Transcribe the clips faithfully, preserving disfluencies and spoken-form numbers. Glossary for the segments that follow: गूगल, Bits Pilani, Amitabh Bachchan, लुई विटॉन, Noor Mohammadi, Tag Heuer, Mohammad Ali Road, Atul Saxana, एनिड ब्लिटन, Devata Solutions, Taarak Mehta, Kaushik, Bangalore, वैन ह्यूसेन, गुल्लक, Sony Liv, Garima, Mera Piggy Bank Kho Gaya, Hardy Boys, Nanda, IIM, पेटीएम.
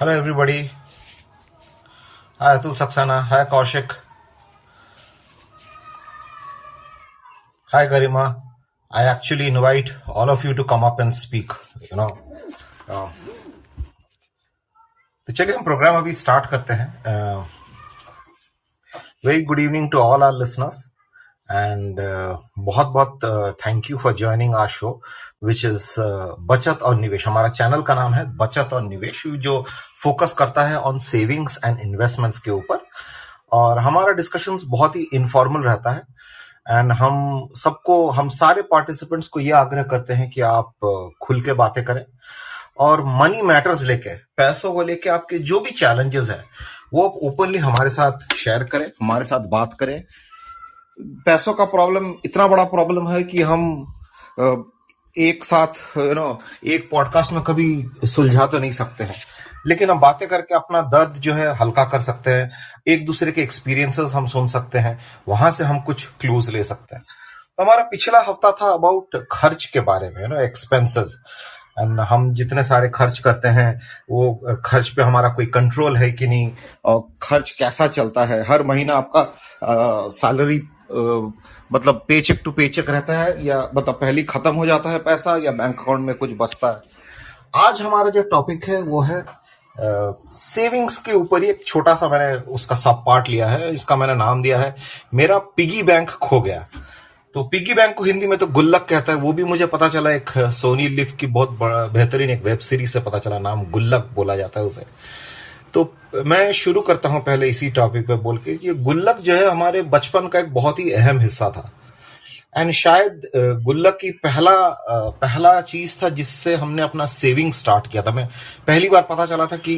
Hello everybody, hi Atul Saxena, hi Kaushik, hi Garima. I actually invite all of you to come up and speak, you know. Uh, तो चलिए हम programme अभी start करते हैं. Very good evening to all our listeners and बहुत बहुत thank you for joining our show which is बचत और निवेश. हमारा चैनल का नाम है बचत और निवेश, जो फोकस करता है ऑन सेविंग्स एंड इन्वेस्टमेंट्स के ऊपर. और हमारा डिस्कशंस बहुत ही इनफॉर्मल रहता है एंड हम सबको, हम सारे पार्टिसिपेंट्स को ये आग्रह करते हैं कि आप खुल के बातें करें और मनी मैटर्स लेके, पैसों को लेके आपके जो भी चैलेंजेस हैं वो ओपनली हमारे साथ शेयर करें, हमारे साथ बात करें. पैसों का प्रॉब्लम इतना बड़ा प्रॉब्लम है कि हम एक साथ, यू नो, एक पॉडकास्ट में कभी सुलझा तो नहीं सकते हैं, लेकिन हम बातें करके अपना दर्द जो है हल्का कर सकते हैं. एक दूसरे के एक्सपीरियंसेस हम सुन सकते हैं, वहां से हम कुछ क्लूज ले सकते हैं. तो हमारा पिछला हफ्ता था अबाउट खर्च के बारे में, यू नो, एक्सपेंसेस. एंड हम जितने सारे खर्च करते हैं वो खर्च पे हमारा कोई कंट्रोल है कि नहीं, और खर्च कैसा चलता है. हर महीना आपका आ, सैलरी Uh, मतलब पेचेक टू पेचेक रहता है, या मतलब पहले खत्म हो जाता है पैसा या बैंक अकाउंट में कुछ बचता है. आज हमारा जो टॉपिक है वो है सेविंग्स uh, के ऊपर ही. एक छोटा सा मैंने उसका सब पार्ट लिया है, इसका मैंने नाम दिया है मेरा पिगी बैंक खो गया. तो पिगी बैंक को हिंदी में तो गुल्लक कहता है, वो भी मुझे पता चला एक सोनी लिव की बहुत बेहतरीन एक वेब सीरीज से पता चला, नाम गुल्लक बोला जाता है उसे. तो मैं शुरू करता हूं पहले इसी टॉपिक पे बोल के. ये गुल्लक जो है हमारे बचपन का एक बहुत ही अहम हिस्सा था एंड शायद गुल्लक की पहला पहला चीज था जिससे हमने अपना सेविंग स्टार्ट किया था. मैं पहली बार पता चला था कि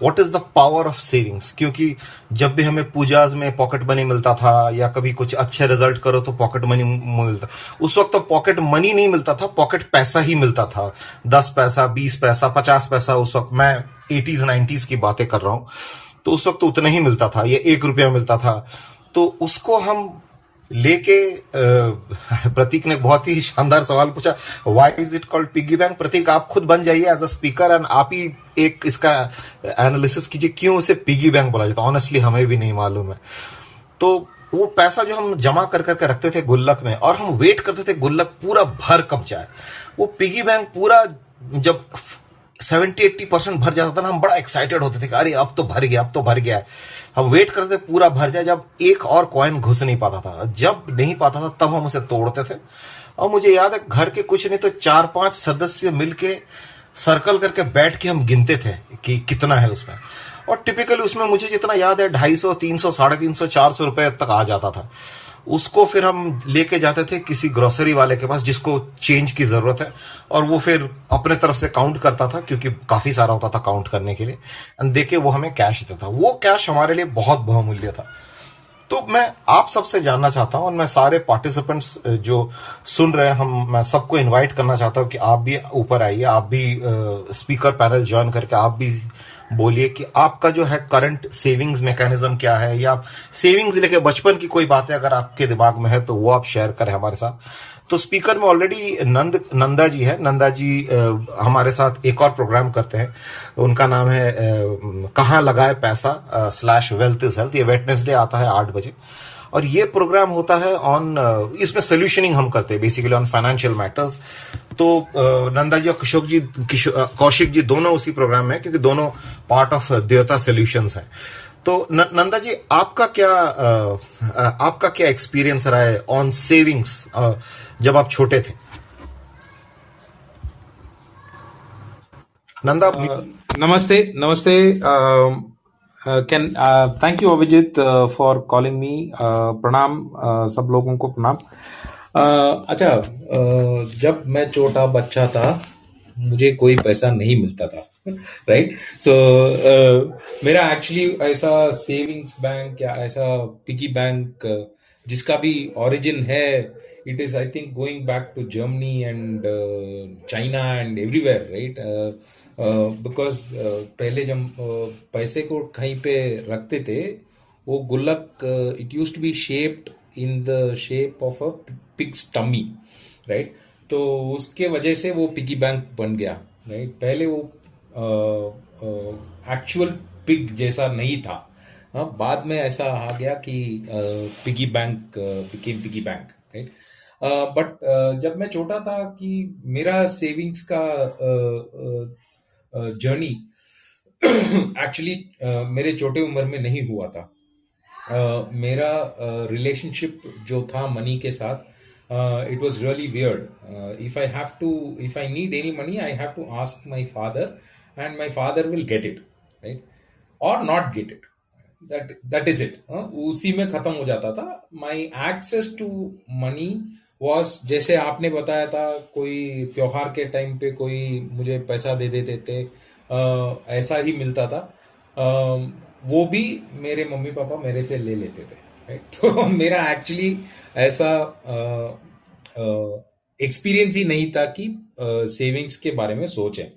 what is the power of savings, क्योंकि जब भी हमें पूजाज में पॉकेट मनी मिलता था या कभी कुछ अच्छे रिजल्ट करो तो पॉकेट मनी मिलता. उस वक्त तो पॉकेट मनी नहीं मिलता था, पॉकेट पैसा ही मिलता था. दस पैसा, बीस पैसा, पचास पैसा, उस वक्त मैं एटीज नाइन्टीज की बातें कर रहा हूँ, तो उस वक्त तो उतना ही मिलता था, ये एक रुपया मिलता था. तो उसको हम लेके, प्रतीक ने बहुत ही शानदार सवाल पूछा, why is it called piggy bank. प्रतीक आप खुद बन जाइए एज अ स्पीकर एंड आप ही एक इसका एनालिसिस कीजिए क्यों उसे पिगी बैंक बोला जाता है. ऑनेस्टली हमें भी नहीं मालूम है. तो वो पैसा जो हम जमा कर करके रखते थे गुल्लक में, और हम वेट करते थे गुल्लक पूरा भर कब जाए. वो पिगी बैंक पूरा जब सत्तर अस्सी परसेंट भर जाता था ना, हम बड़ा एक्साइटेड होते थे कि अरे अब तो भर गया, अब तो भर गया है. हम वेट करते थे पूरा भर जाए. जब एक और कॉइन घुस नहीं पाता था, जब नहीं पाता था तब हम उसे तोड़ते थे. और मुझे याद है घर के कुछ नहीं तो चार पांच सदस्य मिलके सर्कल करके बैठ के हम गिनते थे कि कितना है उसमें. और टिपिकली उसमें मुझे जितना याद है ढाई सौ, तीन सौ, साढ़े तीन सौ, चार सौ रुपए तक आ जाता था. उसको फिर हम लेके जाते थे किसी ग्रोसरी वाले के पास जिसको चेंज की जरूरत है, और वो फिर अपने तरफ से काउंट करता था क्योंकि काफी सारा होता था काउंट करने के लिए, एंड देके वो हमें कैश देता था. वो कैश हमारे लिए बहुत बहुमूल्य था. तो मैं आप सबसे जानना चाहता हूं, और मैं सारे पार्टिसिपेंट्स जो सुन रहे हैं, हम मैं सबको इन्वाइट करना चाहता हूं कि आप भी ऊपर आइए, आप भी स्पीकर पैनल ज्वाइन करके आप भी बोलिए कि आपका जो है करंट सेविंग्स मैकेनिज्म क्या है, या आप सेविंग्स लेके बचपन की कोई बातें अगर आपके दिमाग में है तो वो आप शेयर करें हमारे साथ. तो स्पीकर में ऑलरेडी नंद नंदा जी है. नंदा जी हमारे साथ एक और प्रोग्राम करते हैं, उनका नाम है कहाँ लगाए पैसा स्लैश वेल्थ इज हेल्थ. ये वेटनेसडे आता है आठ बजे और ये प्रोग्राम होता है ऑन, इसमें सोल्यूशनिंग हम करते हैं बेसिकली ऑन फाइनेंशियल मैटर्स. तो नंदा जी और किशोक जी कौशिक जी दोनों उसी प्रोग्राम में, क्योंकि दोनों पार्ट ऑफ देवता सॉल्यूशंस हैं. तो न, नंदा जी आपका क्या आपका क्या एक्सपीरियंस रहा है ऑन सेविंग्स जब आप छोटे थे? नंदा नमस्ते. नमस्ते. Ah... Uh, can uh, thank you Avijit uh, for calling me. uh, प्रणाम uh, सब लोगों को प्रणाम. uh, अच्छा, uh, जब मैं छोटा बच्चा था मुझे कोई पैसा नहीं मिलता था, राइट. सो so, uh, मेरा एक्चुअली ऐसा सेविंग्स बैंक या ऐसा पिगी बैंक जिसका भी ओरिजिन है, it is I think going back to Germany and China and everywhere, right. Because uh, uh, पहले जब uh, पैसे को कहीं पे रखते थे वो गुल्लक, it used to be shaped in the shape of a pig's tummy, right. तो उसके वजह से वो पिगी बैंक बन गया, राइट right? पहले वो एक्चुअल पिग जैसा नहीं था. आ, बाद में ऐसा आ गया कि piggy bank became piggy bank, right. But जब मैं छोटा था कि मेरा सेविंग्स का जर्नी एक्चुअली मेरे छोटे उम्र में नहीं हुआ था. Uh, मेरा रिलेशनशिप uh, जो था मनी के साथ, it was really weird. If I have to if I need any money I have to ask my father and my father will get it, right, और not get it. That that is it. उसी में खत्म हो जाता था. My access to money was, जैसे आपने बताया था, कोई त्योहार के टाइम पे कोई मुझे पैसा दे देते थे, uh, ऐसा ही मिलता था. uh, वो भी मेरे मम्मी पापा मेरे से ले लेते थे, राइट. तो मेरा एक्चुअली ऐसा एक्सपीरियंस ही नहीं था कि सेविंग्स के बारे में सोचें.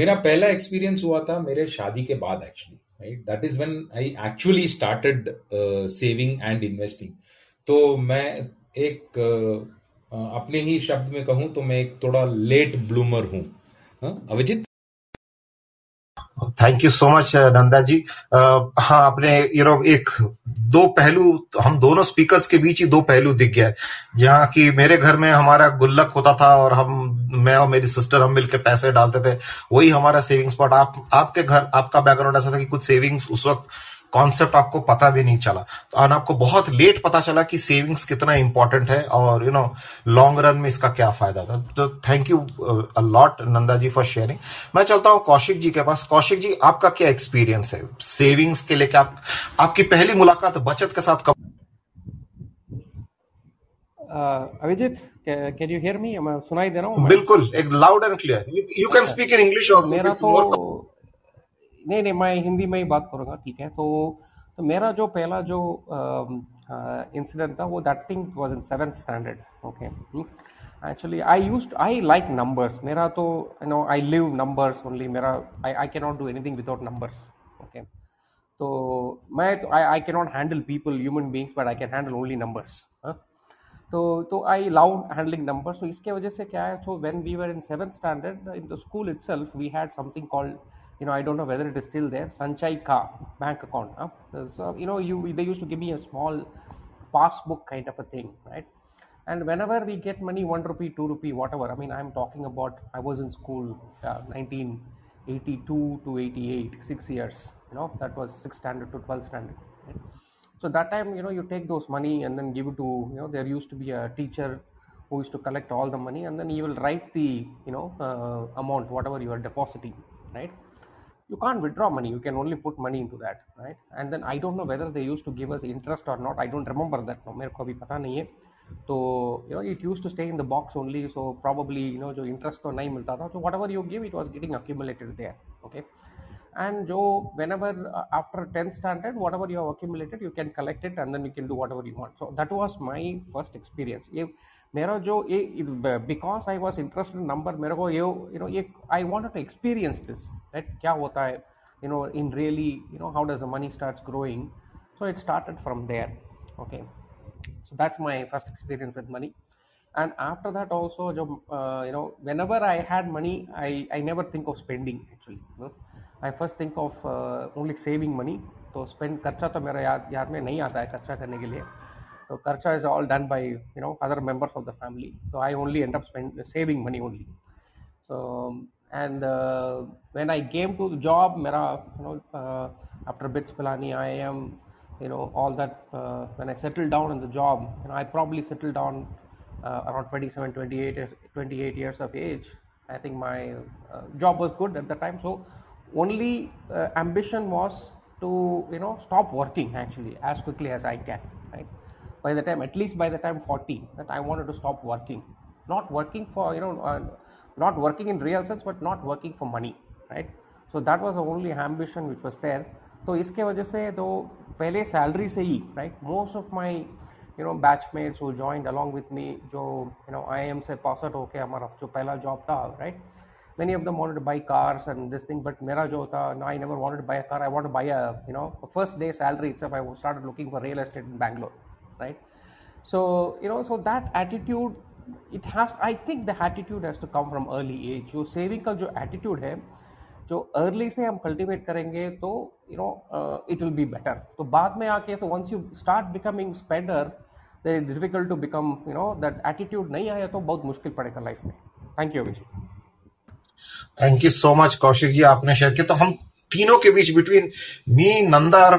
मेरा पहला एक्सपीरियंस हुआ था मेरे शादी के बाद actually, right. That is when I actually started saving and investing. तो मैं एक uh, अपने ही शब्द में कहूं तो मैं एक थोड़ा लेट ब्लूमर हूं. Abhijit, thank you so much Nanda ji. हाँ, आपने यू नो एक दो पहलू, हम दोनों स्पीकर्स के बीच ही दो पहलू दिख गया है. जहाँ की मेरे घर में हमारा गुल्लक होता था और हम मैं और मेरी सिस्टर हम मिलके पैसे डालते थे, वही हमारा सेविंग स्पॉट. आप आपके घर आपका बैकग्राउंड ऐसा था कि कुछ सेविंग्स उस वक्त कॉन्सेप्ट आपको पता भी नहीं चला, और आपको बहुत लेट पता चला कि सेविंग्स कितना इम्पोर्टेंट है और यू नो लॉन्ग रन में इसका क्या फायदा था. तो thank you a lot Nanda ji for sharing. मैं चलता हूँ कौशिक जी के पास. कौशिक जी, आपका क्या एक्सपीरियंस है सेविंग्स के लेके? आप, आपकी पहली मुलाकात बचत के साथ कब? Abhijit, can you hear me? मैं सुनाई दे रहा हूँ बिल्कुल, एक loud and clear. You can speak in English और नहीं नहीं मैं हिंदी में ही बात करूँगा, ठीक है. तो तो मेरा जो पहला जो इंसिडेंट था वो that thing was in seventh standard. Okay, actually I used I like numbers. मेरा तो you know I live numbers only. मेरा I I can not do anything without numbers. Okay, तो मैं I I can not handle people human beings but I can handle only numbers. तो तो I love handling numbers. तो इसके वजह से क्या है, so when we were in seventh standard in the school itself we had something called, you know, I don't know whether it is still there, Sanchay Ka bank account. Huh? So, you know, you, they used to give me a small passbook kind of a thing, right? And whenever we get money, one rupee, two rupee, whatever. I mean, I'm talking about, I was in school uh, nineteen eighty-two to eighty-eight, six years, you know, that was sixth standard to twelfth standard. Right? So that time, you know, you take those money and then give it to, you know, there used to be a teacher who used to collect all the money and then he will write the, you know, uh, amount, whatever you are depositing, right? You can't withdraw money, you can only put money into that, right? And then I don't know whether they used to give us interest or not. I don't remember that now, mere ko abhi pata nahi hai. So you know it used to stay in the box only, so probably you know jo interest to nahi milta tha, so whatever you give it was getting accumulated there. Okay, and jo whenever uh, after tenth standard whatever you have accumulated you can collect it and then you can do whatever you want. So that was my first experience. Ye mera jo ye, because I was interested in number, mere ko ye you know ye, I wanted to experience this. That क्या होता है, you know, in really, you know, how does the money starts growing? So it started from there. Okay, so that's my first experience with money. And after that also, जो uh, you know, whenever I had money, I I never think of spending actually. You know? I first think of uh, only saving money. तो spend खर्चा तो मेरा याद याद में नहीं आता है खर्चा करने के लिए. तो खर्चा is all done by you know other members of the family. So I only end up spend saving money only. So and uh, when I came to the job, mera you know uh, after Bits Pilani I I M, you know all that, uh, when I settled down in the job, you know I probably settled down uh, around twenty-seven twenty-eight years of age. I think my uh, job was good at the time, so only uh, ambition was to you know stop working actually as quickly as I can, right? By the time, at least by the time forty, that I wanted to stop working, not working for you know uh, not working in real sense but not working for money, right? So that was the only ambition which was there. So iske wajah se to pehle salary se hi, right, most of my you know batchmates who joined along with me, jo you know I I M se pass out hoke hamara jo pehla job tha, right, many of them wanted to buy cars and this thing, but mera jo tha, no, I never wanted to buy a car. I wanted to buy a you know first day salary itself I started looking for real estate in Bangalore, right? So you know so that attitude, it has, I think the attitude has to come from early age. जो saving का जो attitude है, जो early से हम cultivate करेंगे तो you know it will be better. तो बाद में आके so once you start becoming spender then it difficult to become you know that attitude नहीं आया तो बहुत मुश्किल पड़ेगा लाइफ में. Thank you Abhishek. Thank you so much Kaushik ji, आपने शेयर किया. तो हम तीनों के बीच बिटवीन मी, नंदा और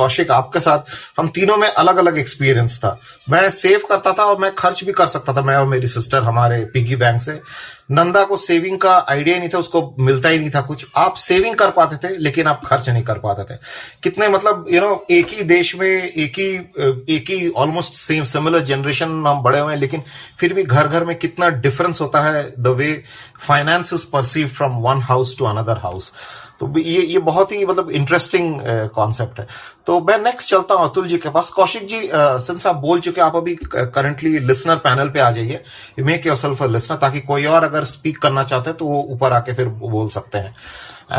कौशिक आपके साथ, हम तीनों में अलग अलग एक्सपीरियंस था. मैं सेव करता था और मैं खर्च भी कर सकता था, मैं और मेरी सिस्टर हमारे पिगी बैंक से. नंदा को सेविंग का आइडिया ही नहीं था, उसको मिलता ही नहीं था कुछ. आप सेविंग कर पाते थे लेकिन आप खर्च नहीं कर पाते थे. कितने मतलब यू नो एक ही देश में एक ही एक ही ऑलमोस्ट सेम सिमिलर जनरेशन में हम बड़े हुए हैं, लेकिन फिर भी घर घर में कितना डिफरेंस होता है the way finance is perceive from one house to another house. तो ये ये बहुत ही मतलब इंटरेस्टिंग कॉन्सेप्ट है. तो मैं नेक्स्ट चलता हूं अतुल जी के पास. कौशिक जी, सिंस आप बोल चुके, आप अभी करंटली लिसनर पैनल पे आ जाइए, मेक योरसेल्फ अ लिसनर, ताकि कोई और अगर स्पीक करना चाहते हैं तो वो ऊपर आके फिर बोल सकते हैं.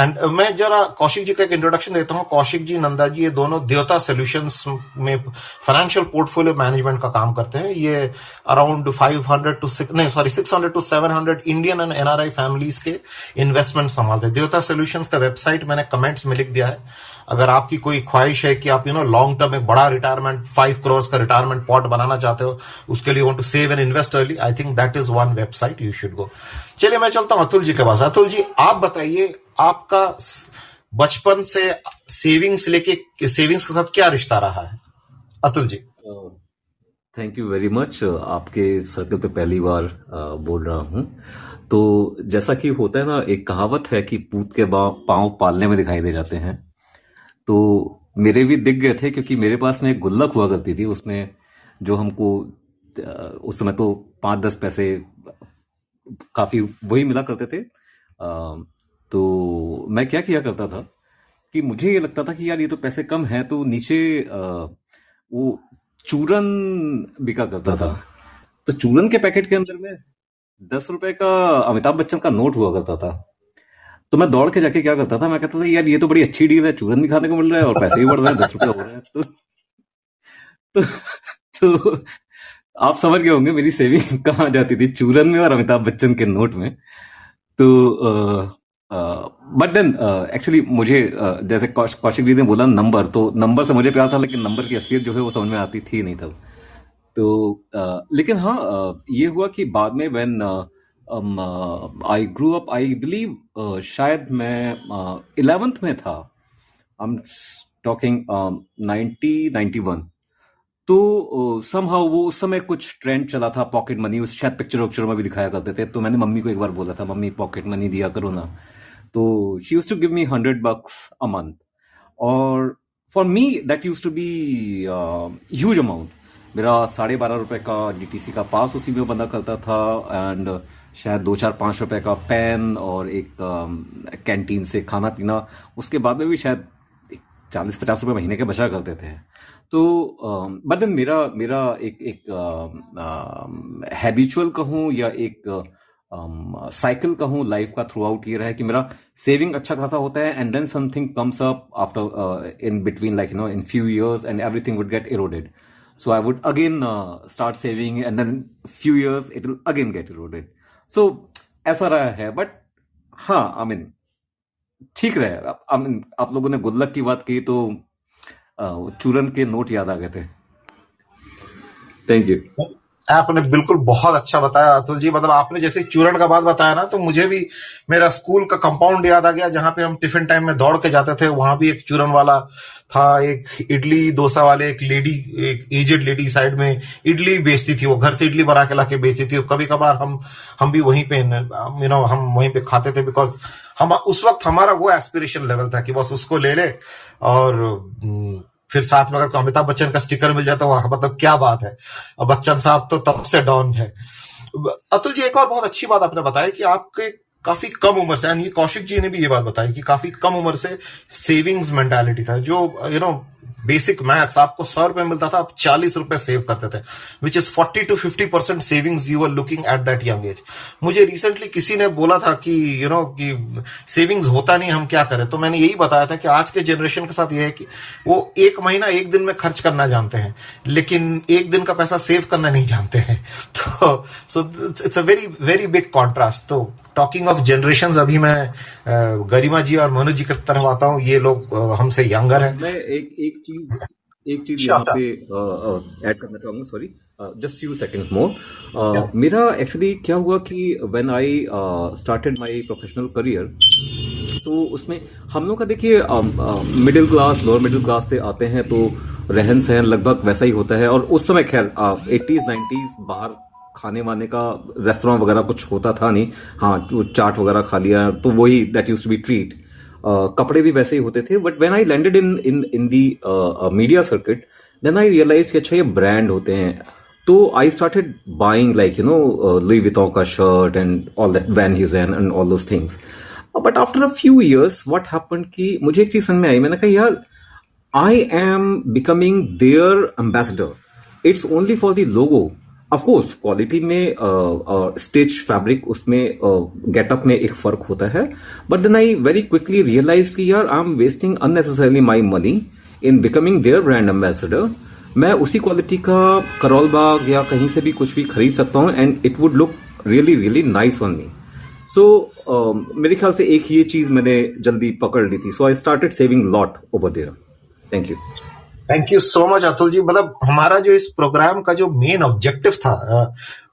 एंड मैं जरा कौशिक जी का एक इंट्रोडक्शन देता हूँ. कौशिक जी, नंदा जी, ये दोनों देवता सॉल्यूशंस में फाइनेंशियल पोर्टफोलियो मैनेजमेंट का काम करते हैं. ये around five hundred to six नहीं sorry six hundred to seven hundred Indian and NRI families के इन्वेस्टमेंट संभालते हैं. देवता सॉल्यूशंस का वेबसाइट मैंने कमेंट्स में लिख दिया है. अगर आपकी कोई ख्वाहिश है कि आप यू नो लॉन्ग टर्म एक बड़ा रिटायरमेंट फाइव करोड़ का रिटायरमेंट पॉट बनाना चाहते हो, उसके लिए want to save and invest early, I think that is one website you should go. चलिए मैं चलता हूं अतुल जी के पास. अतुल जी, आप बताइए, आपका बचपन से सेविंग्स लेके सेविंग्स के साथ क्या रिश्ता रहा है? Atul ji, thank you very much. आपके सर्कल पे पहली बार uh, बोल रहा हूं. तो जैसा कि होता है ना, एक कहावत है कि पूत के पांव पालने में दिखाई दे जाते हैं, तो मेरे भी दिख गए थे, क्योंकि मेरे पास में एक गुल्लक हुआ करती थी. उसमें जो हमको उस समय तो पांच दस पैसे काफी वही मिला करते थे. तो मैं क्या किया करता था कि मुझे ये लगता था कि यार ये तो पैसे कम हैं, तो नीचे वो चूरन बिका करता था. तो चूरन के पैकेट के अंदर में दस रुपए का अमिताभ बच्चन का नोट हुआ करता था. तो मैं दौड़ के जाके क्या करता था, मैं कहता था यार ये तो बड़ी अच्छी डील है, चूरन भी खाने को मिल रहा है और पैसे भी बढ़ रहे हैं, दस रुपए हो रहे हैं. तो, तो, तो आप समझ गए होंगे मेरी सेविंग कहाँ जाती थी, चूरन में और अमिताभ बच्चन के नोट में. तो बट देन एक्चुअली मुझे uh, जैसे कौश, कौशिक जी ने बोला नंबर, तो नंबर से मुझे प्यार था, लेकिन नंबर की असलियत जो है वो समझ में आती थी नहीं तब. तो uh, लेकिन हाँ, uh, ये हुआ कि बाद में when I grew up, I believe शायद मैं इलेवेंथ uh, में था, I am talking ninety ninety one. तो समहाउ uh, वो उस समय कुछ ट्रेंड चला था पॉकेट मनी, उस शायद पिक्चर वक्चरों में भी दिखाया करते थे. तो मैंने मम्मी को एक बार बोला था, मम्मी पॉकेट मनी दिया करो ना. तो she used to give me hundred bucks a month, और for me that used to be huge amount. मेरा साढ़े बारह रुपए का डीटीसी का पास उसी में बना करता था, एंड शायद दो चार पांच रुपए का पेन और एक कैंटीन uh, से खाना पीना. उसके बाद में भी शायद चालीस पचास रुपए महीने के बचा करते थे. तो बट देन मेरा मेरा एक एक हैबिचुअल कहूँ या एक साइकिल कहूँ लाइफ का थ्रू आउट ये रहा है कि मेरा सेविंग अच्छा खासा होता है, and then something comes up after in between, like you know in few years, and everything would get eroded. So I would again uh, start saving, and then few years it will again get eroded. So ऐसा रहा है. But हाँ, I mean ठीक रहे. I mean आप लोगों ने गुल्लक की बात की तो चूरन के नोट याद आ गए थे. थैंक यू, आपने बिल्कुल बहुत अच्छा बताया अतुल जी. मतलब आपने जैसे चूरन का बात बताया ना, तो मुझे भी मेरा स्कूल का कंपाउंड याद आ गया, जहां पे हम टिफिन टाइम में दौड़ के जाते थे. वहां भी एक चूरन वाला था, एक इडली डोसा वाले, एक लेडी, एक एजेड लेडी साइड में इडली बेचती थी, वो घर से इडली बना के लाके बेचती थी. कभी कभार हम हम भी वहीं पे यू नो हम वहीं पे खाते थे, बिकॉज हम उस वक्त हमारा वो एस्पिरेशन लेवल था कि बस उसको ले ले, और फिर साथ में अगर अमिताभ बच्चन का स्टिकर मिल जाता है, मतलब क्या बात है, बच्चन साहब तो तब से डॉन है. अतुल जी, एक और बहुत अच्छी बात आपने बताया कि आपके काफी कम उम्र से, यानी कौशिक जी ने भी ये बात बताई कि काफी कम उम्र से सेविंग्स मेंटालिटी था, जो यू नो बेसिक मैथ्स आपको सौ रुपए मिलता था, आप चालीस रुपए सेव करते थे, which is forty to fifty percent savings you are looking at that young age. मुझे रिसेंटली किसी ने बोला था कि यू नो कि सेविंग्स होता नहीं, हम क्या करें, तो मैंने यही बताया था कि आज के जनरेशन के साथ यह है कि वो एक महीना एक दिन में खर्च करना जानते हैं, लेकिन एक दिन का पैसा सेव करना नहीं जानते हैं। तो so it's a very very big contrast. तो टॉकिंग ऑफ जनरेशंस, अभी मैं गरिमा जी और मनोज जी की तरफ आता हूँ, ये लोग हमसे यंगर हैं। मैं एक एक चीज एक चीज यहाँ पे ऐड करना चाहूंगा, sorry, just few seconds more. मेरा एक्चुअली क्या हुआ कि when I started my professional career, तो उसमें हम लोग का देखिए middle class lower middle class से आते हैं, तो रहन सहन लगभग वैसा ही होता है। और उस समय खैर एटीज नाइन्टीज बाहर खाने वाने का रेस्टोरेंट वगैरह कुछ होता था नहीं, हाँ चाट वगैरह खा लिया तो वही, that used to be treat. कपड़े भी वैसे ही होते थे। But when I landed in in in the media circuit, then I realise कि अच्छा ये ब्रांड होते हैं, तो I started buying like you know लुई विटॉन का shirt and all that, वैन ह्यूसेन and all those things. But after a few years what happened कि मुझे एक चीज समझ में आई, मैंने कहा यार I am becoming their ambassador, it's only for the logo. Of course quality में स्टिच फैब्रिक उसमें गेटअप में एक फर्क होता है, but then I very quickly realise कि यार I am wasting unnecessarily my money in becoming their brand ambassador. मैं उसी क्वालिटी का करौल बाग या कहीं से भी कुछ भी खरीद सकता हूँ and it would look really really nice on me. So मेरे ख्याल से एक ये चीज मैंने जल्दी पकड़ ली थी, so I started saving lot over there. Thank you thank you so much Atul ji. मतलब हमारा जो इस प्रोग्राम का जो मेन ऑब्जेक्टिव था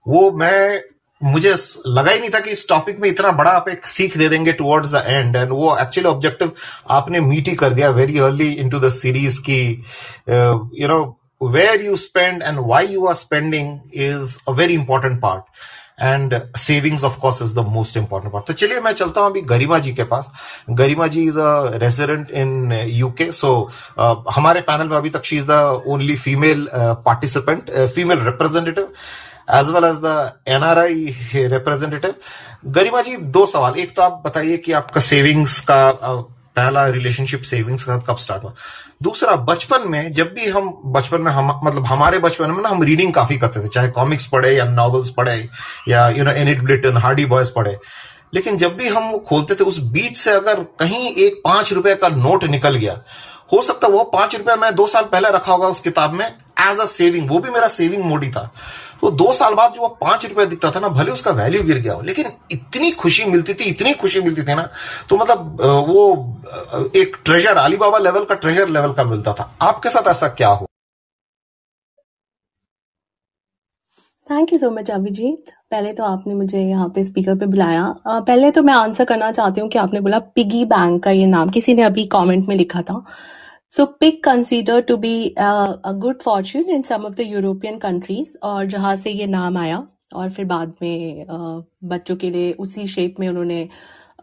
वो मैं मुझे लगा ही नहीं था कि इस टॉपिक में इतना बड़ा आप एक सीख दे देंगे टुवर्ड्स द एंड, एंड वो एक्चुअली ऑब्जेक्टिव आपने मीट ही कर दिया very early into the series की you know where you spend and why you are spending is a very important part, and savings of course is the most important part. तो चलिए मैं चलता हूं अभी गरिमा जी के पास। Garima ji is a resident in UK, so हमारे पैनल में अभी तक she is the only female participant, female representative as well as the NRI representative. Garima ji दो सवाल, एक तो आप बताइए कि आपका सेविंग्स का uh, पहला रिलेशनशिप सेविंग्स के साथ कब स्टार्ट हुआ? दूसरा, बचपन में जब भी हम बचपन में हम मतलब हमारे बचपन में ना हम रीडिंग काफी करते थे, चाहे कॉमिक्स पढ़े या नॉवेल्स पढ़े या you know एनिड ब्लिटन, Hardy Boys पढ़े, लेकिन जब भी हम वो खोलते थे उस बीच से अगर कहीं एक पांच रुपए का नोट निकल गया, हो सकता है वो पांच रुपया मैं दो साल पहले रखा होगा उस किताब में एज अ सेविंग, वो भी मेरा सेविंग मोड ही था। तो दो साल बाद जो वो पांच रुपया दिखता था ना, भले उसका वैल्यू गिर गया हो, लेकिन इतनी खुशी मिलती थी, इतनी खुशी मिलती थी ना, तो मतलब वो एक ट्रेजर, अलीबाबा लेवल का ट्रेजर लेवल का मिलता था। आपके साथ ऐसा क्या हो? Thank you so much Abhijit. पहले तो आपने मुझे यहाँ पे स्पीकर पे बुलाया। uh, पहले तो मैं आंसर करना चाहती हूँ कि आपने बोला पिगी बैंक का ये नाम किसी ने अभी कमेंट में लिखा था। So pig consider to be a good fortune in some of the European countries, और जहाँ से ये नाम आया और फिर बाद में uh, बच्चों के लिए उसी शेप में उन्होंने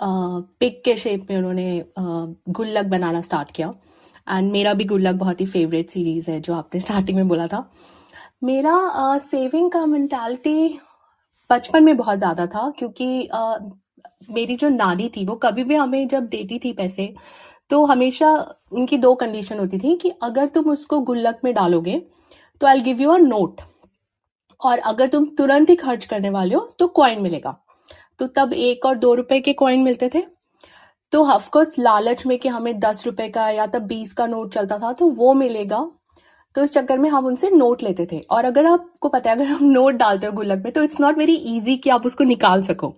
पिग uh, के शेप में उन्होंने uh, गुल्लक बनाना स्टार्ट किया। एंड मेरा भी गुल्लक बहुत ही फेवरेट सीरीज है जो आपने स्टार्टिंग में बोला था। मेरा सेविंग uh, का मेंटालिटी बचपन में बहुत ज्यादा था, क्योंकि uh, मेरी जो नानी थी वो कभी भी हमें जब देती थी पैसे तो हमेशा उनकी दो कंडीशन होती थी कि अगर तुम उसको गुल्लक में डालोगे तो I give you a note, और अगर तुम तुरंत ही खर्च करने वाले हो तो कॉइन मिलेगा। तो तब एक और दो रुपए के कॉइन मिलते थे, तो ऑफकोर्स लालच में कि हमें दस रुपए का या तब बीस का नोट चलता था तो वो मिलेगा, तो इस चक्कर में हम उनसे नोट लेते थे। और अगर आपको पता है अगर हम नोट डालते हो गुल्लक में तो इट्स नॉट वेरी इजी कि आप उसको निकाल सको।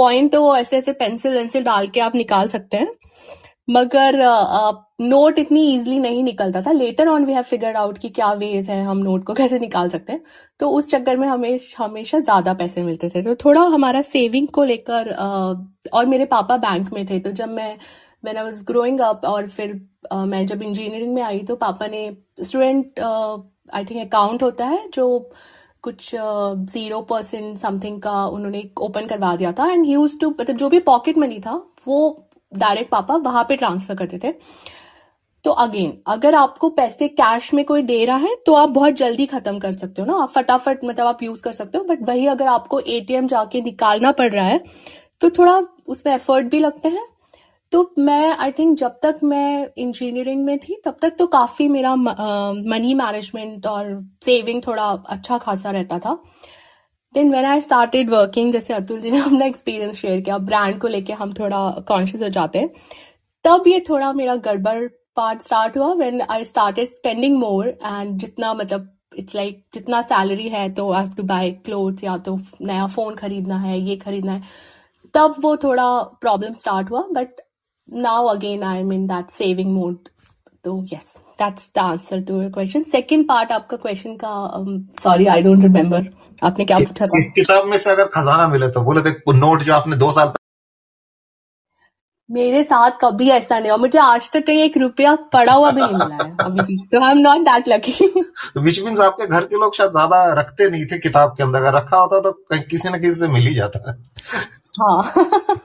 कॉइन तो ऐसे ऐसे पेंसिल वेंसिल डाल के आप निकाल सकते हैं, मगर नोट इतनी इजीली नहीं निकलता था। Later on we have figured out कि क्या वेज है हम नोट को कैसे निकाल सकते हैं, तो उस चक्कर में हमें हमेशा ज्यादा पैसे मिलते थे। तो थोड़ा हमारा सेविंग को लेकर, और मेरे पापा बैंक में थे, तो जब मैं When I was growing up और फिर uh, मैं जब इंजीनियरिंग में आई तो पापा ने स्टूडेंट आई थिंक अकाउंट होता है जो कुछ जीरो परसेंट समथिंग का उन्होंने ओपन करवा दिया था, एंड ही यूज टू मतलब जो भी पॉकेट मनी था वो डायरेक्ट पापा वहां पे ट्रांसफर करते थे। तो अगेन अगर आपको पैसे कैश में कोई दे रहा है तो आप बहुत जल्दी खत्म कर सकते हो ना, आप फटाफट मतलब आप यूज कर सकते हो, बट वही अगर आपको एटीएम जाके निकालना पड़ रहा है तो थोड़ा उसमें एफर्ट भी लगते हैं, तो मैं आई थिंक जब तक मैं इंजीनियरिंग में थी तब तक तो काफी मेरा मनी मैनेजमेंट और सेविंग थोड़ा अच्छा खासा रहता था. Then when I started working, जैसे अतुल जी ने अपना एक्सपीरियंस शेयर किया, ब्रांड को लेके हम थोड़ा कॉन्शियस हो जाते हैं, तब ये थोड़ा मेरा गड़बड़ पार्ट स्टार्ट हुआ. When I started spending more and जितना मतलब इट्स लाइक like, जितना सैलरी है तो I have to buy clothes या तो नया फोन खरीदना है, ये खरीदना है, तब वो थोड़ा प्रॉब्लम स्टार्ट हुआ. But now again I am in that saving mode. So yes, that's the answer to your question. Second part आपका question का um, sorry I don't remember आपने क्या पूछा था. किताब में से अगर खजाना मिले तो बोले तो नोट जो आपने दो साल मेरे साथ कभी ऐसा नहीं हुआ, मुझे आज तक कहीं एक रुपया पड़ा हुआ भी नहीं मिला है अभी तो. I am not that lucky. Which means आपके घर के लोग शायद ज्यादा रखते नहीं थे किताब के अंदर, अगर रखा होता तो किसी न किसी से मिल ही जाता. हाँ.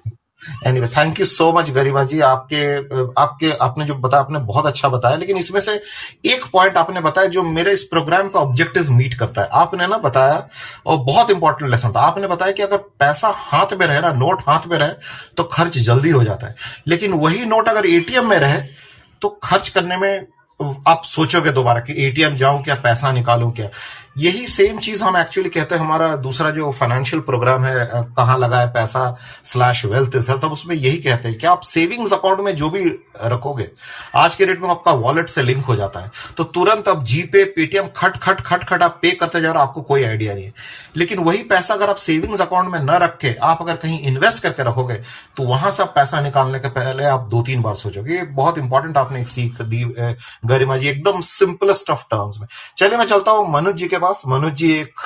Anyway, thank you so much Garima ji. आपके आपके आपने जो बताया आपने बहुत अच्छा बताया, लेकिन इसमें से एक पॉइंट आपने बताया जो मेरे इस प्रोग्राम का ऑब्जेक्टिव मीट करता है. आपने ना बताया और बहुत इंपॉर्टेंट लेसन था, आपने बताया कि अगर पैसा हाथ में रहे ना, नोट हाथ में रहे तो खर्च जल्दी हो जाता है, लेकिन वही नोट अगर एटीएम में रहे तो खर्च करने में आप सोचोगे दोबारा कि एटीएम जाऊं क्या, पैसा निकालूं क्या. यही सेम चीज हम एक्चुअली कहते हैं, हमारा दूसरा जो फाइनेंशियल प्रोग्राम है कहाँ लगाए पैसा स्लैश वेल्थ इज हेल्थ, उसमें यही कहते हैं कि आप सेविंग्स अकाउंट में जो भी रखोगे आज के डेट में आपका वॉलेट से लिंक हो जाता है, तो तुरंत आप जीपे पेटीएम खट खट खट खट आप पे करते जा रहे हो, आपको कोई आइडिया नहीं है. लेकिन वही पैसा अगर आप सेविंग्स अकाउंट में न रख के आप अगर कहीं इन्वेस्ट करके रखोगे तो वहां से आप पैसा निकालने के पहले आप दो तीन बार सोचोगे. बहुत इंपॉर्टेंट आपने एक सीख दी गरिमा जी, एकदम सिंपलेस्ट ऑफ टर्म्स में. चलिए मैं चलता हूँ मनोज जी के पास. मनोज जी एक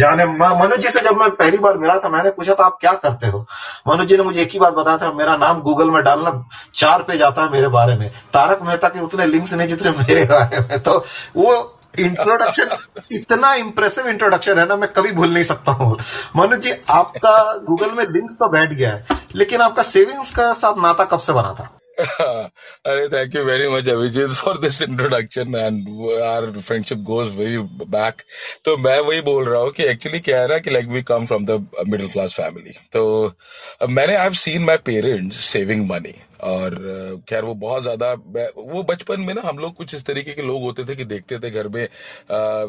जाने मनोज जी से जब मैं पहली बार मिला था मैंने पूछा था आप क्या करते हो, मनोज जी ने मुझे एक ही बात बताया था, मेरा नाम गूगल में डालना चार पे जाता है मेरे बारे में, तारक मेहता के उतने लिंक्स नहीं जितने मेरे बारे में. तो वो इंट्रोडक्शन इतना इंप्रेसिव इंट्रोडक्शन है ना, मैं कभी भूल नहीं सकता हूँ. मनोज जी आपका गूगल में लिंक्स तो बैठ गया है, लेकिन आपका सेविंग्स का साथ नाता कब से बना था? अरे thank you very much Abhijit for this introduction and our friendship goes very back. तो मैं वही बोल रहा हूँ कि एक्चुअली क्या है ना कि like we come from the middle class family, तो मैंने I have seen my parents saving money. और खैर वो बहुत ज्यादा वो बचपन में ना हम लोग कुछ इस तरीके के लोग होते थे कि देखते थे घर में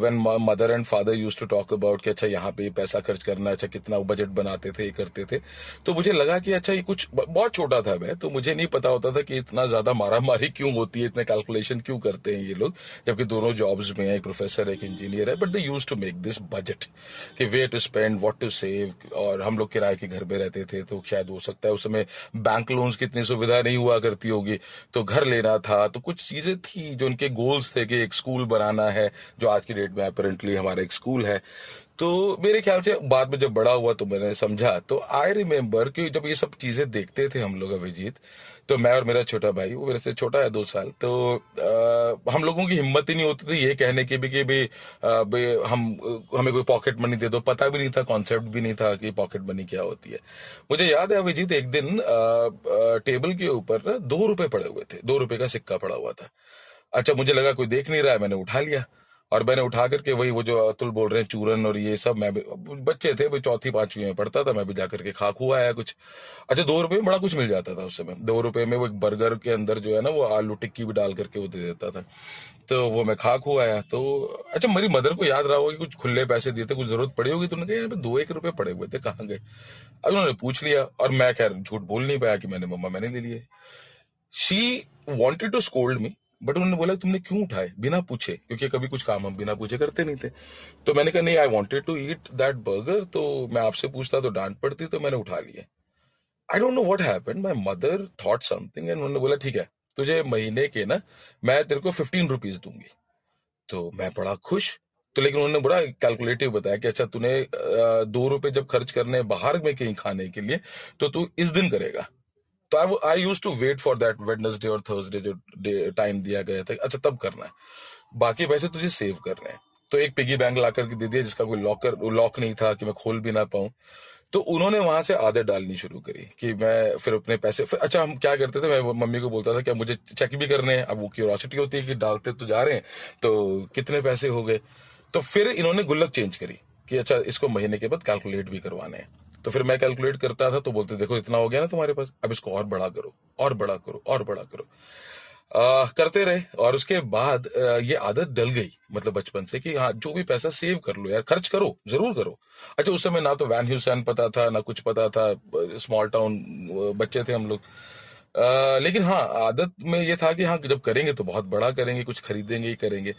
when mother and father used to talk about कि अच्छा यहाँ पे पैसा खर्च करना, अच्छा कितना बजट बनाते थे, ये करते थे. तो मुझे लगा कि अच्छा ये कुछ, बहुत छोटा था मैं तो मुझे नहीं पता होता था कि इतना ज्यादा मारामारी क्यों होती है, इतने कैलकुलेशन क्यों करते हैं ये लोग, जबकि दोनों जॉब्स में है, एक प्रोफेसर है, एक इंजीनियर है. But they used to make this budget कि way to spend, what to save. और हम लोग किराए के घर में रहते थे तो शायद हो सकता है उस समय बैंक लोन्स की इतनी सुविधा नहीं हुआ करती होगी, तो घर लेना था, तो कुछ चीजें थी जो उनके गोल्स थे कि एक स्कूल बनाना है, जो आज की डेट में अपरेंटली हमारा एक स्कूल है. तो मेरे ख्याल से बाद में जब बड़ा हुआ तो मैंने समझा, तो आई रिमेम्बर कि जब ये सब चीजें देखते थे हम लोग अभिजीत, तो मैं और मेरा छोटा भाई, वो मेरे से छोटा है दो साल, तो आ, हम लोगों की हिम्मत ही नहीं होती थी ये कहने की भी कि भी, आ, भी हम हमें कोई पॉकेट मनी दे दो. पता भी नहीं था, कॉन्सेप्ट भी नहीं था कि पॉकेट मनी क्या होती है. मुझे याद है अभिजीत एक दिन आ, आ, टेबल के ऊपर ना दो रुपए पड़े हुए थे, दो रुपए का सिक्का पड़ा हुआ था. अच्छा मुझे लगा कोई देख नहीं रहा है, मैंने उठा लिया और मैंने उठा करके वही वो जो अतुल बोल रहे हैं चूरन और ये सब, मैं बच्चे थे, चौथी पांचवी में पढ़ता था, मैं भी जाकर के खा खुआ आया कुछ. अच्छा दो रुपए में बड़ा कुछ मिल जाता था उस समय, दो रुपए में वो एक बर्गर के अंदर जो है ना वो आलू टिक्की भी डाल करके वो दे देता था, तो वो मैं खा खुआ आया. तो अच्छा मेरी मदर को याद रहा होगा कि कुछ खुले पैसे दिए थे, कुछ जरूरत पड़ी होगी, तो उन्होंने कहा दो एक रुपए पड़े हुए थे कहाँ गए. अब उन्होंने पूछ लिया और मैं खैर झूठ बोल नहीं पाया कि मैंने मम्मा मैंने ले लिए. She wanted to scold me but उन्होंने बोला तुमने क्यों उठाए बिना पूछे, क्योंकि कभी कुछ काम हम बिना पूछे करते नहीं थे. तो मैंने कहा नहीं, I wanted to eat that burger, तो मैं आपसे पूछता तो डांट पड़ती, तो मैंने उठा लिया. I don't know what happened, my mother thought something and उन्होंने बोला ठीक है तुझे महीने के ना मैं तेरे को फिफ्टीन रुपीज दूंगी. तो मैं बड़ा खुश, तो लेकिन उन्होंने बड़ा कैलकुलेटिव बताया कि अच्छा तूने दो रुपए जब खर्च करने बाहर में कहीं खाने के लिए तो तू इस दिन करेगा. तो I use to wait for that Wednesday और थर्सडे जो टाइम दिया गया था, अच्छा तब करना है, बाकी पैसे तुझे सेव करने हैं. तो एक पिगी बैंक ला करके दे दिया जिसका कोई लॉकर लॉक नहीं था कि मैं खोल भी ना पाऊं. तो उन्होंने वहां से आदत डालनी शुरू करी कि मैं फिर अपने पैसे फिर, अच्छा हम क्या करते थे, मैं मम्मी को बोलता था कि मुझे चेक भी करने हैं. अब वो क्यूरोसिटी होती है कि डालते तो जा रहे हैं तो कितने पैसे हो गए. तो फिर इन्होंने गुल्लक चेंज करी कि अच्छा इसको महीने के बाद कैलकुलेट भी करवाने हैं. तो फिर मैं कैलकुलेट करता था, तो बोलते देखो इतना हो गया ना तुम्हारे पास, अब इसको और बड़ा करो और बड़ा करो और बड़ा करो, आ, करते रहे। और उसके बाद आ, ये आदत डल गई, मतलब बचपन से कि हाँ जो भी पैसा सेव कर लो यार, खर्च करो, जरूर करो। अच्छा उस समय ना तो वैन ह्यूसेन पता था ना कुछ पता था, स्मॉल टाउन बच्चे थे हम लोग, आ, लेकिन हाँ आदत में ये था कि हाँ जब करेंगे तो बहुत बड़ा करेंगे, कुछ खरीदेंगे ही करेंगे।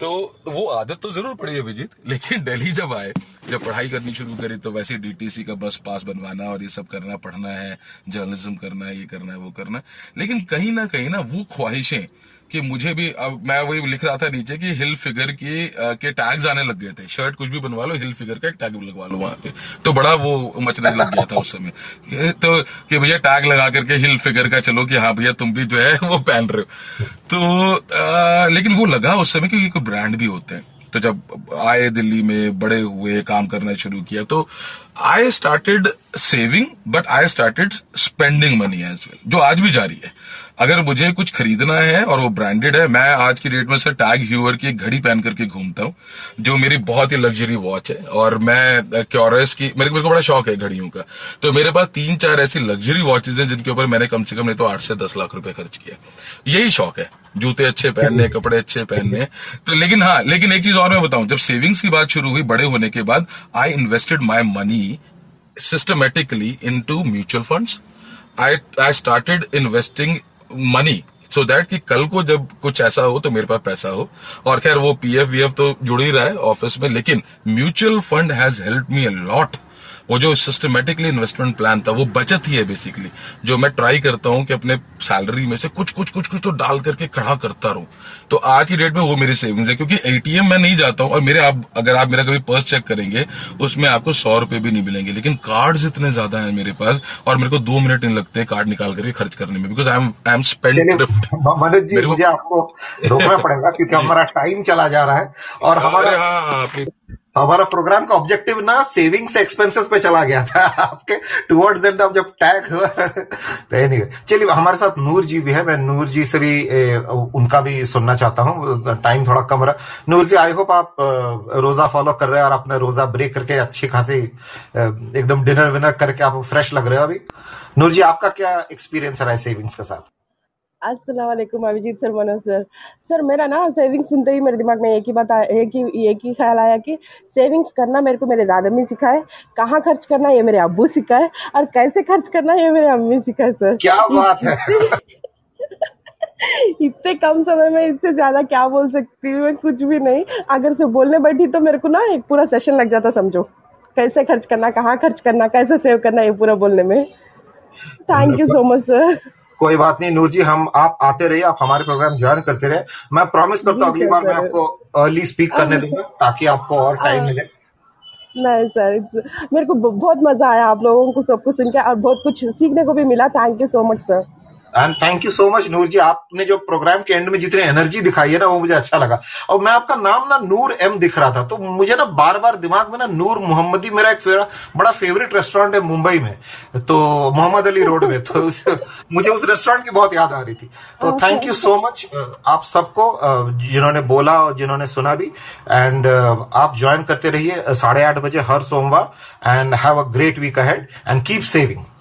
तो वो आदत तो जरूर पड़ी है विजित, लेकिन दिल्ली जब आए, जब पढ़ाई करनी शुरू करी तो वैसे डीटीसी का बस पास बनवाना और ये सब करना, पढ़ना है, जर्नलिज्म करना है, ये करना है वो करना है, लेकिन कहीं ना कहीं ना वो ख्वाहिशें कि मुझे भी, अब मैं वही लिख रहा था नीचे कि हिल फिगर की के टैग्स आने लग गए थे, शर्ट कुछ भी बनवा लो हिल फिगर का एक टैग लगवा लो वहां पे, तो बड़ा वो मचने लग गया था उस समय, तो कि भैया टैग लगा करके हिल फिगर का चलो कि हाँ भैया तुम भी जो है वो पहन रहे हो। तो आ, लेकिन वो लगा उस समय क्योंकि ब्रांड भी होते हैं। तो जब आए दिल्ली में, बड़े हुए, काम करना शुरू किया, तो I started saving but I started spending money as well, जो आज भी जारी है। अगर मुझे कुछ खरीदना है और वो ब्रांडेड है, मैं आज की डेट में सर टैग ह्यूअर की एक घड़ी पहन करके घूमता हूँ, जो मेरी बहुत ही लग्जरी वॉच है, और मैं क्यूरियस की, मेरे, मेरे को बड़ा शौक है घड़ियों का, तो मेरे पास तीन चार ऐसी लग्जरी वॉचेज हैं जिनके ऊपर मैंने कम से कम नहीं तो आठ से दस लाख रुपए खर्च किया। यही शौक है, जूते अच्छे पहनने, कपड़े अच्छे पहनने। तो लेकिन हाँ, लेकिन एक चीज और मैं बताऊं, जब सेविंग्स की बात शुरू हुई बड़े होने के बाद, I invested my money systematically in to mutual funds. I, I started investing money so that कि कल को जब कुछ ऐसा हो तो मेरे पास पैसा हो। और खैर वो पीएफ वीएफ तो जुड़ ही रहा है ऑफिस में, लेकिन mutual fund has help me a lot. वो जो सिस्टमेटिकली इन्वेस्टमेंट प्लान था, वो बचत ही है बेसिकली, जो मैं ट्राई करता हूं कि अपने सैलरी में से कुछ कुछ कुछ कुछ तो डाल करके खड़ा करता रहूं। तो आज की डेट में वो मेरी सेविंग्स है, क्योंकि एटीएम में नहीं जाता हूं, और मेरे आप अगर आप मेरा कभी पर्स चेक करेंगे उसमें आपको सौ रुपए भी नहीं मिलेंगे, लेकिन कार्ड्स इतने ज्यादा हैं मेरे पास, और मेरे को दो मिनट नहीं लगते कार्ड निकाल करके खर्च करने में, because I am I am spendthrift. Manoj ji मुझे आपको रोकना पड़ेगा क्योंकि हमारा टाइम चला जा रहा है, और हमारे हमारा प्रोग्राम का ऑब्जेक्टिव ना सेविंग से एक्सपेंसेस पे चला गया था आपके टुवर्ड्स दैट, आप जब टैग हुआ तो एनीवे चलिए हमारे साथ नूर जी भी है। मैं नूर जी से भी ए, उनका भी सुनना चाहता हूँ, टाइम थोड़ा कम रहा। नूर जी आई होप आप रोजा फॉलो कर रहे हैं और आपने रोजा ब्रेक करके अच्छी खासी एकदम डिनर विनर करके आप फ्रेश लग रहे हो अभी। नूर जी आपका क्या एक्सपीरियंस रहा है सेविंग्स के साथ? अस्सलाम वालेकुम Abhijit sir, Manoj sir. Sir मेरा ना सेविंग्स सुनते ही मेरे दिमाग में एक ही बात आया, एक ही एक ही ख्याल आया कि सेविंग्स करना मेरे को मेरे दादा ने सिखाए, कहाँ खर्च करना ये मेरे अब्बू सिखाए, और कैसे खर्च करना ये मेरे अम्मी सिखाए। सर क्या बात है इतने कम समय में इससे ज्यादा क्या बोल सकती हूँ मैं, कुछ भी नहीं। अगर से बोलने बैठी तो मेरे को ना एक पूरा सेशन लग जाता, समझो कैसे खर्च करना, कहाँ खर्च करना, कैसे सेव करना, ये पूरा बोलने में। Thank you so much sir. कोई बात नहीं नूर जी, हम आप आते रहिए, आप हमारे प्रोग्राम ज्वाइन करते रहे। मैं प्रॉमिस करता हूँ अगली बार मैं आपको अर्ली स्पीक करने दूंगा ताकि आपको और टाइम मिले। नहीं सर, मेरे को बहुत मजा आया आप लोगों को सबको सुनकर, और बहुत कुछ सीखने को भी मिला। Thank you so much sir. And thank you so much Noor ji, आपने जो प्रोग्राम के एंड में जितनी एनर्जी दिखाई है ना, वो मुझे अच्छा लगा। और मैं आपका नाम ना नूर एम दिख रहा था, तो मुझे ना बार बार दिमाग में ना नूर मोहम्मदी, मेरा एक बड़ा फेवरेट रेस्टोरेंट है मुंबई में, तो मोहम्मद अली रोड में, तो मुझे उस रेस्टोरेंट की बहुत याद आ रही थी। तो थैंक यू सो मच आप सबको जिन्होंने बोला और जिन्होंने सुना भी। एंड आप ज्वाइन करते रहिए साढ़े आठ बजे हर सोमवार। And have a great week ahead and keep saving.